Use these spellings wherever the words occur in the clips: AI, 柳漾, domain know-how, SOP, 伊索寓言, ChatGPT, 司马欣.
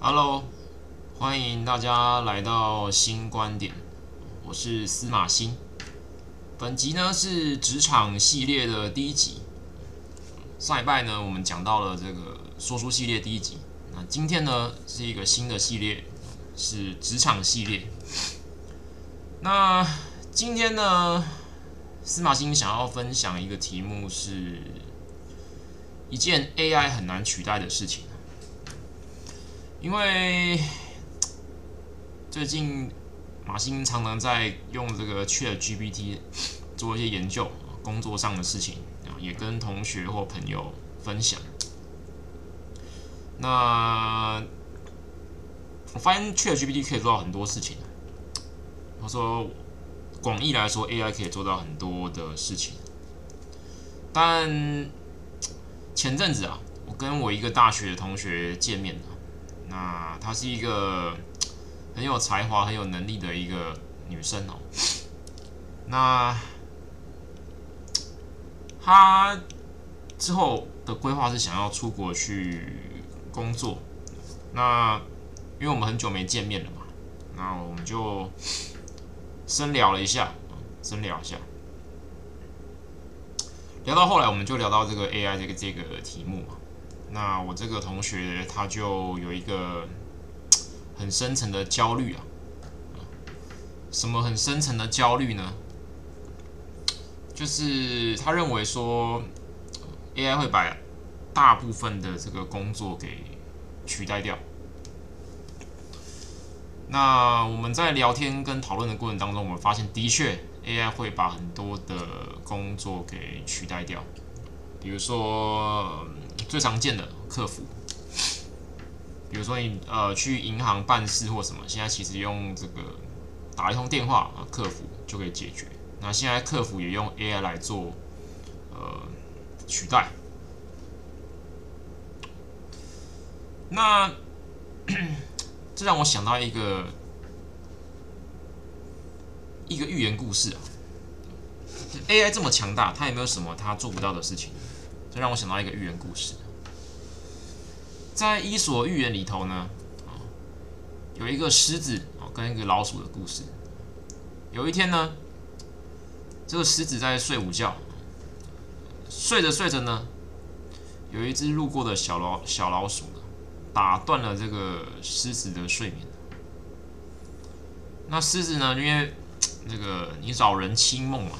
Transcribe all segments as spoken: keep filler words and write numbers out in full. Hello， 欢迎大家来到新观点，我是司马欣。本集呢是职场系列的第一集。上一拜呢我们讲到了这个说书系列第一集，那今天呢是一个新的系列，是职场系列。那今天呢，司马欣想要分享一个题目是一件 A I 很难取代的事情。因为最近马欣常常在用这个 ChatGPT 做一些研究、工作上的事情，也跟同学或朋友分享。那我发现 ChatGPT 可以做到很多事情。他说，广义来说 ，A I 可以做到很多的事情。但前阵子啊，我跟我一个大学的同学见面了。那她是一个很有才华、很有能力的一个女生哦。那她之后的规划是想要出国去工作。那因为我们很久没见面了嘛，那我们就深聊了一下，深聊一下，聊到后来我们就聊到这个 A I 这个这个题目嘛。那我这个同学他就有一个很深层的焦虑啊，什么很深层的焦虑呢？就是他认为说 A I 会把大部分的这个工作给取代掉。那我们在聊天跟讨论的过程当中，我们发现的确 A I 会把很多的工作给取代掉，比如说最常见的客服，比如说你呃去银行办事或什么，现在其实用这个打一通电话，客服就可以解决。那现在客服也用 A I 来做呃取代。那这让我想到一个一个寓言故事啊 ，A I 这么强大，它有没有什么它做不到的事情？这让我想到一个寓言故事，在《伊索寓言》里头呢，有一个狮子跟一个老鼠的故事。有一天呢，这个狮子在睡午觉，睡着睡着呢，有一只路过的小老小老鼠呢，打断了这个狮子的睡眠。那狮子呢，因为那个你扰人清梦嘛，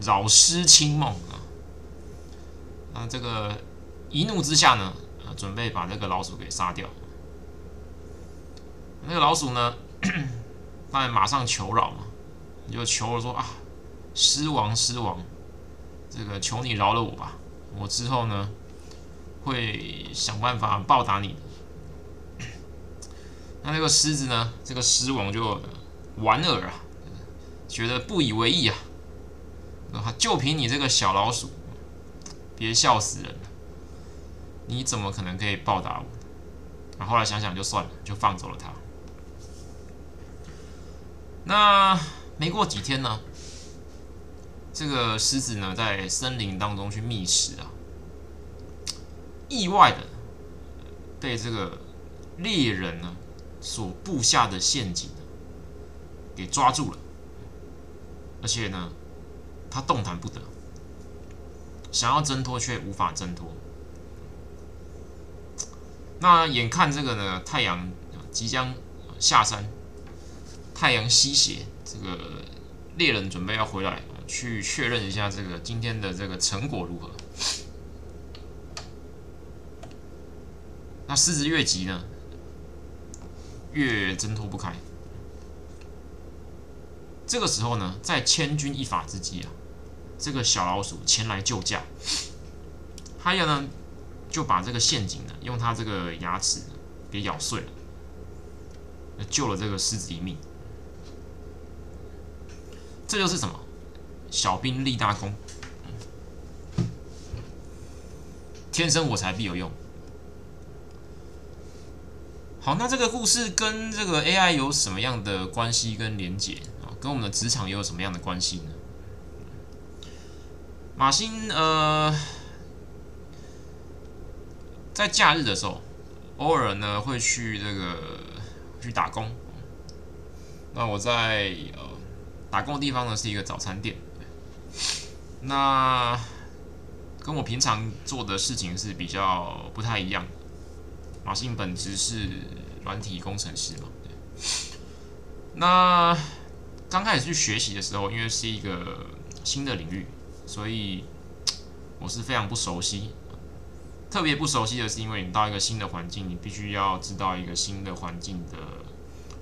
扰狮清梦。那这个一怒之下呢，准备把这个老鼠给杀掉。那个老鼠呢，当然马上求饶嘛，就求了说啊，狮王狮王，这个求你饶了我吧，我之后呢会想办法报答你的。那这个狮子呢，这个狮王就莞尔啊，觉得不以为意啊，就凭你这个小老鼠。别笑死人了！你怎么可能可以报答我？然后后来想想就算了，就放走了他。那没过几天呢，这个狮子呢在森林当中去觅食啊，意外的被这个猎人呢所布下的陷阱给抓住了，而且呢他动弹不得。想要挣脱却无法挣脱。那眼看这个呢，太阳即将下山，太阳西斜，这个猎人准备要回来去确认一下这个今天的这个成果如何。那狮子越急呢，越挣脱不开。这个时候呢，在千钧一发之际啊。这个小老鼠前来救驾，它要呢就把这个陷阱呢用它这个牙齿给咬碎了，救了这个狮子一命。这就是什么？小兵立大功，天生我材必有用。好，那这个故事跟这个 A I 有什么样的关系跟连结啊？跟我们的职场又有什么样的关系呢？马欣呃，在假日的时候，偶尔呢会去这个去打工。那我在呃打工的地方呢是一个早餐店，那跟我平常做的事情是比较不太一样。马信本职是软体工程师嘛，对。那刚开始去学习的时候，因为是一个新的领域，所以我是非常不熟悉。特别不熟悉的是，因为你到一个新的环境，你必须要知道一个新的环境的，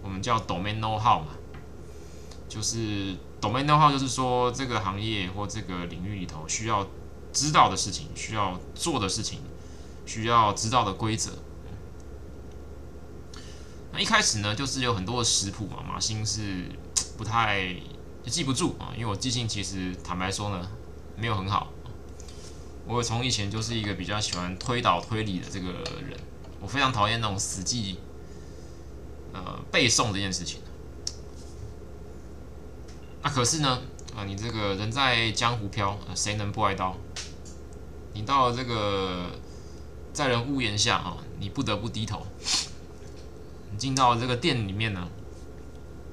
我们叫 domain know-how 嘛，就是 domain know-how 就是说这个行业或这个领域里头需要知道的事情、需要做的事情、需要知道的规则。那一开始呢，就是有很多的食谱嘛，马欣是不太记不住啊，因为我记性其实坦白说呢，没有很好。我从以前就是一个比较喜欢推导推理的这个人，我非常讨厌那种死记呃背诵这件事情。那、啊、可是呢，啊，你这个人在江湖飘，谁能不挨刀？你到了这个在人屋檐下啊，你不得不低头。你进到这个店里面呢，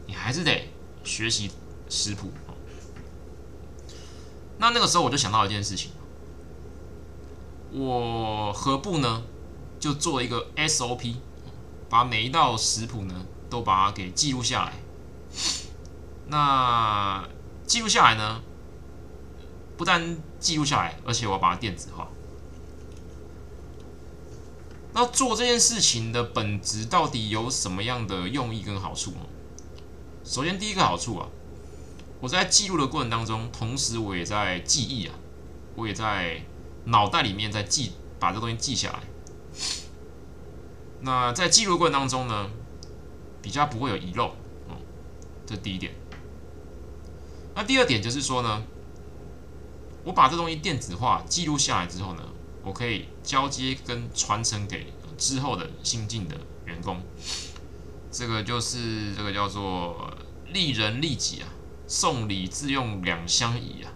你还是得学习食谱。那那个时候我就想到一件事情。我何不呢？就做一个 S O P， 把每一道食谱呢都把它给记录下来。那记录下来呢，不但记录下来，而且我要把它电子化。那做这件事情的本质到底有什么样的用意跟好处呢？首先，第一个好处啊，我在记录的过程当中，同时我也在记忆啊，我也在。脑袋里面在记，把这东西记下来。那在记录过程当中呢，比较不会有遗漏，哦，这第一点。那第二点就是说呢，我把这东西电子化记录下来之后呢，我可以交接跟传承给之后的新进的员工。这个就是这个叫做利人利己啊，送礼自用两相宜啊。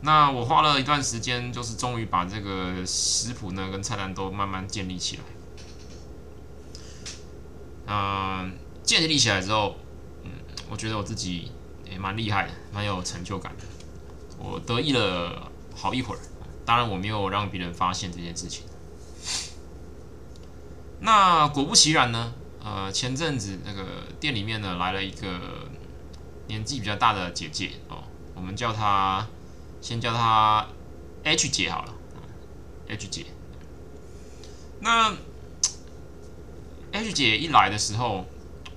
那我花了一段时间，就是终于把这个食谱呢跟菜单都慢慢建立起来。嗯、呃，建立起来之后，嗯，我觉得我自己也蛮厉害的，蛮有成就感的。我得意了好一会儿，当然我没有让别人发现这件事情。那果不其然呢，呃，前阵子那个店里面呢来了一个年纪比较大的姐姐哦，我们叫她。先叫她 H 姐好了 ，H 姐。那 H 姐一来的时候，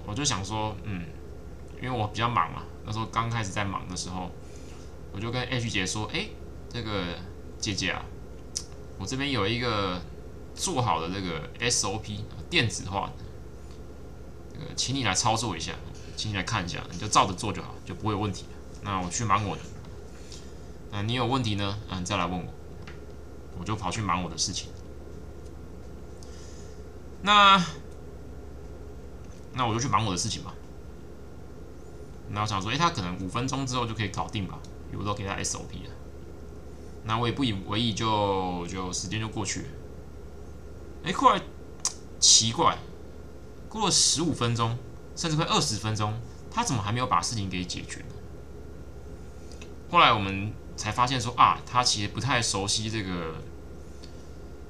我就想说，嗯，因为我比较忙嘛，那时候刚开始在忙的时候，我就跟 H 姐说，哎、欸，这个姐姐啊，我这边有一个做好的这个 S O P 电子化的，这个请你来操作一下，请你来看一下，你就照着做就好，就不会有问题了。那我去忙我的。啊，你有问题呢？嗯、啊，再来问我，我就跑去忙我的事情。那，那我就去忙我的事情吧。那我想说，哎、欸，他可能五分钟之后就可以搞定吧，我都给他 S O P 了。那我也不以为意就，就就时间就过去了。哎、欸，过来，奇怪，过了十五分钟，甚至快二十分钟，他怎么还没有把事情给解决呢？后来我们才发现说啊，他其实不太熟悉这个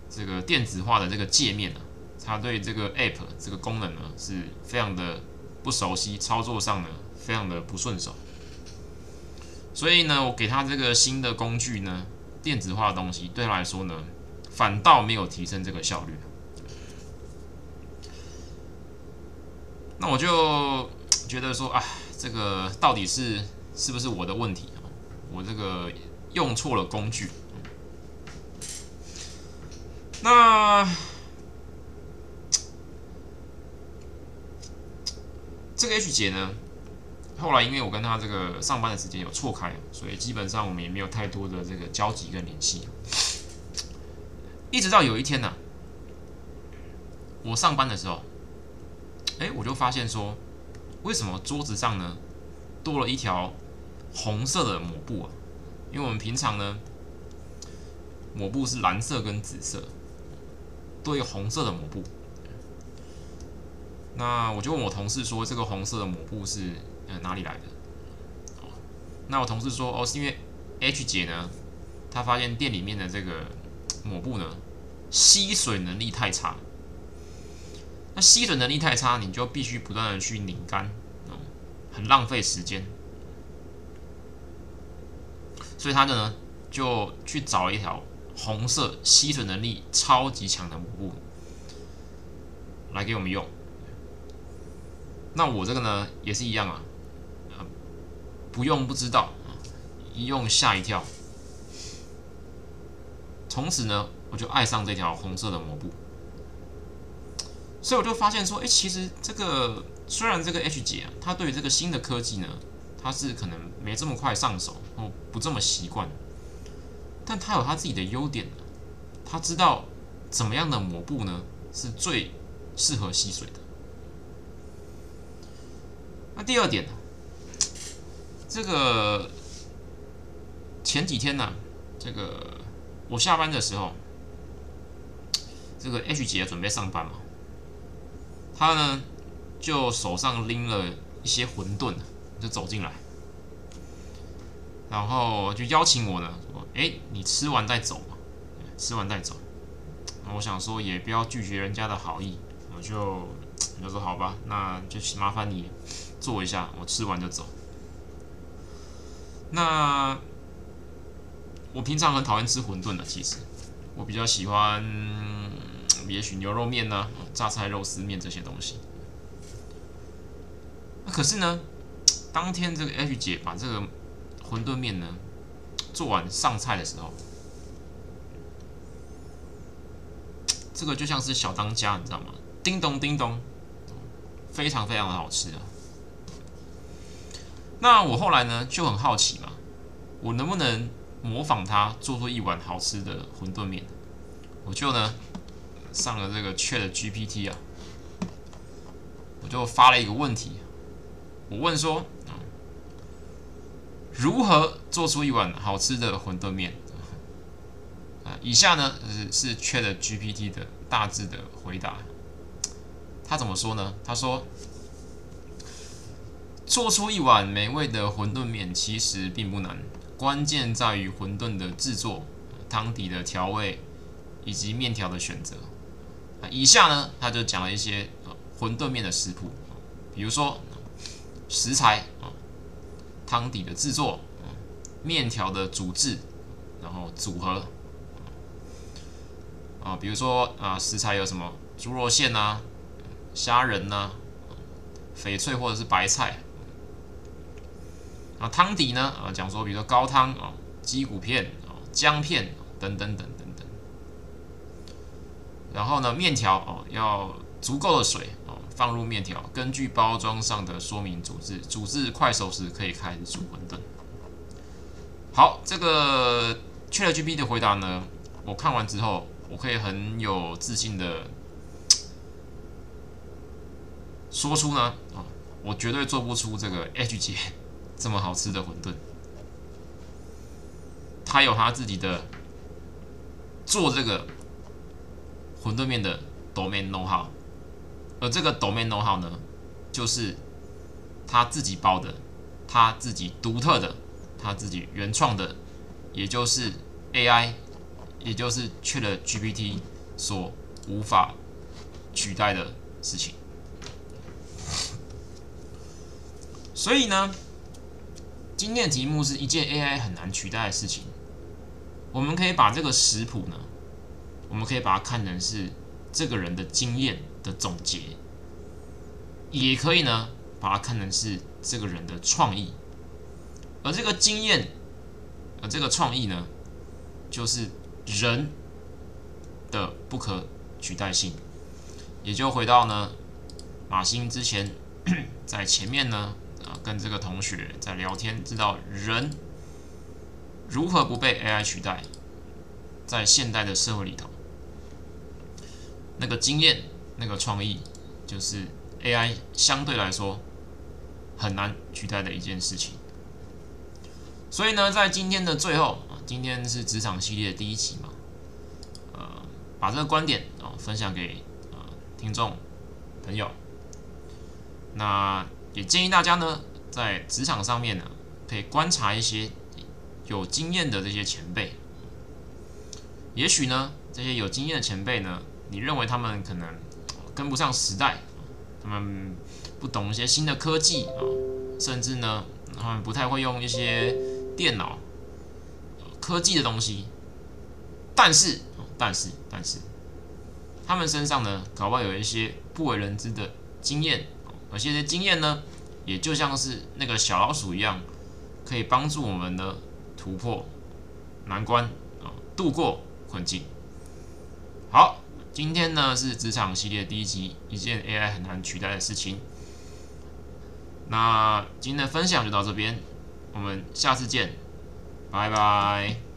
这个电子化的这个界面啊，他对这个 app 这个功能呢是非常的不熟悉，操作上呢非常的不顺手。所以呢，我给他这个新的工具呢，电子化的东西对他来说呢，反倒没有提升这个效率。那我就觉得说啊，这个到底是是不是我的问题？我这个用错了工具。那这个 H 姐呢，后来因为我跟她这个上班的时间有错开，所以基本上我们也没有太多的这个交集跟联系。一直到有一天呢、啊，我上班的时候，哎，我就发现说，为什么桌子上呢多了一条？红色的抹布啊，因为我们平常呢，抹布是蓝色跟紫色，做一个红色的抹布。那我就问我同事说，这个红色的抹布是呃哪里来的？那我同事说，哦，是因为 H 姐呢，她发现店里面的这个抹布呢，吸水能力太差。那吸水能力太差，你就必须不断的去拧干，嗯，很浪费时间。所以她呢，就去找了一条红色吸水能力超级强的抹布来给我们用。那我这个呢，也是一样啊。不用不知道，一用吓一跳。从此呢，我就爱上这条红色的抹布。所以我就发现说，哎、欸，其实这个虽然这个 H 姐啊，她对于这个新的科技呢，她是可能没这么快上手，哦，不这么习惯，但她有她自己的优点，她知道怎么样的抹布呢是最适合吸水的。那第二点呢？这个前几天呢、啊，这个我下班的时候，这个 H 姐准备上班嘛，她呢就手上拎了一些馄饨，就走进来，然后就邀请我呢，说：“哎，你吃完再走嘛，吃完再走。”我想说也不要拒绝人家的好意，我就我就说好吧，那就麻烦你坐一下，我吃完就走。那我平常很讨厌吃馄饨的，其实我比较喜欢，也许牛肉面呐、啊、榨菜肉丝面这些东西。那可是呢，当天这个 H 姐把这个馄饨面呢做完上菜的时候，这个就像是小当家，你知道吗？叮咚叮咚，非常非常的好吃啊。那我后来呢就很好奇嘛，我能不能模仿他做出一碗好吃的馄饨面？我就呢上了这个 ChatGPT 啊，我就发了一个问题，我问说，嗯、如何做出一碗好吃的馄饨面？啊，以下呢是 ChatGPT 的大致的回答。他怎么说呢？他说，做出一碗美味的馄饨面其实并不难，关键在于馄饨的制作、汤底的调味以及面条的选择。以下呢，他就讲了一些馄饨面的食谱，比如说食材、汤底的制作、面条的煮制，然后组合。啊，比如说啊，食材有什么猪肉馅啊、虾仁啊、翡翠或者是白菜。啊，汤底呢？啊，讲说，比如说高汤啊、鸡骨片啊、姜片等等等等等。然后呢，面条哦，要足够的水哦，放入面条，根据包装上的说明煮制，煮至快熟时可以开始煮馄饨。好，这个 ChatGPT 的回答呢，我看完之后，我可以很有自信的说出呢，啊，我绝对做不出这个 H 姐这么好吃的馄饨，他有他自己的做这个馄饨面的 domain know-how， 而这个 domain know-how 呢，就是他自己包的，他自己独特的，他自己原创的，也就是 A I， 也就是 ChatGPT 所无法取代的事情。所以呢，今天的题目是一件 A I 很难取代的事情。我们可以把这个食谱呢，我们可以把它看成是这个人的经验的总结，也可以呢把它看成是这个人的创意。而这个经验，而这个创意呢，就是人的不可取代性。也就回到呢，马欣之前在前面呢。跟这个同学在聊天，知道人如何不被 A I 取代，在现代的社会里头，那个经验、那个创意，就是 A I 相对来说很难取代的一件事情。所以呢，在今天的最后，今天是职场系列的第一集嘛，呃，把这个观点哦分享给呃听众朋友。那也建议大家呢，在职场上面呢，可以观察一些有经验的这些前辈。也许呢，这些有经验的前辈呢，你认为他们可能跟不上时代，他们不懂一些新的科技啊，甚至呢，他们不太会用一些电脑科技的东西。但是，但是，但是，他们身上呢，搞不好有一些不为人知的经验。而这些经验呢，也就像是那个小老鼠一样，可以帮助我们呢突破难关啊，度过困境。好，今天呢是职场系列第一集，一件 A I 很难取代的事情。那今天的分享就到这边，我们下次见，拜拜。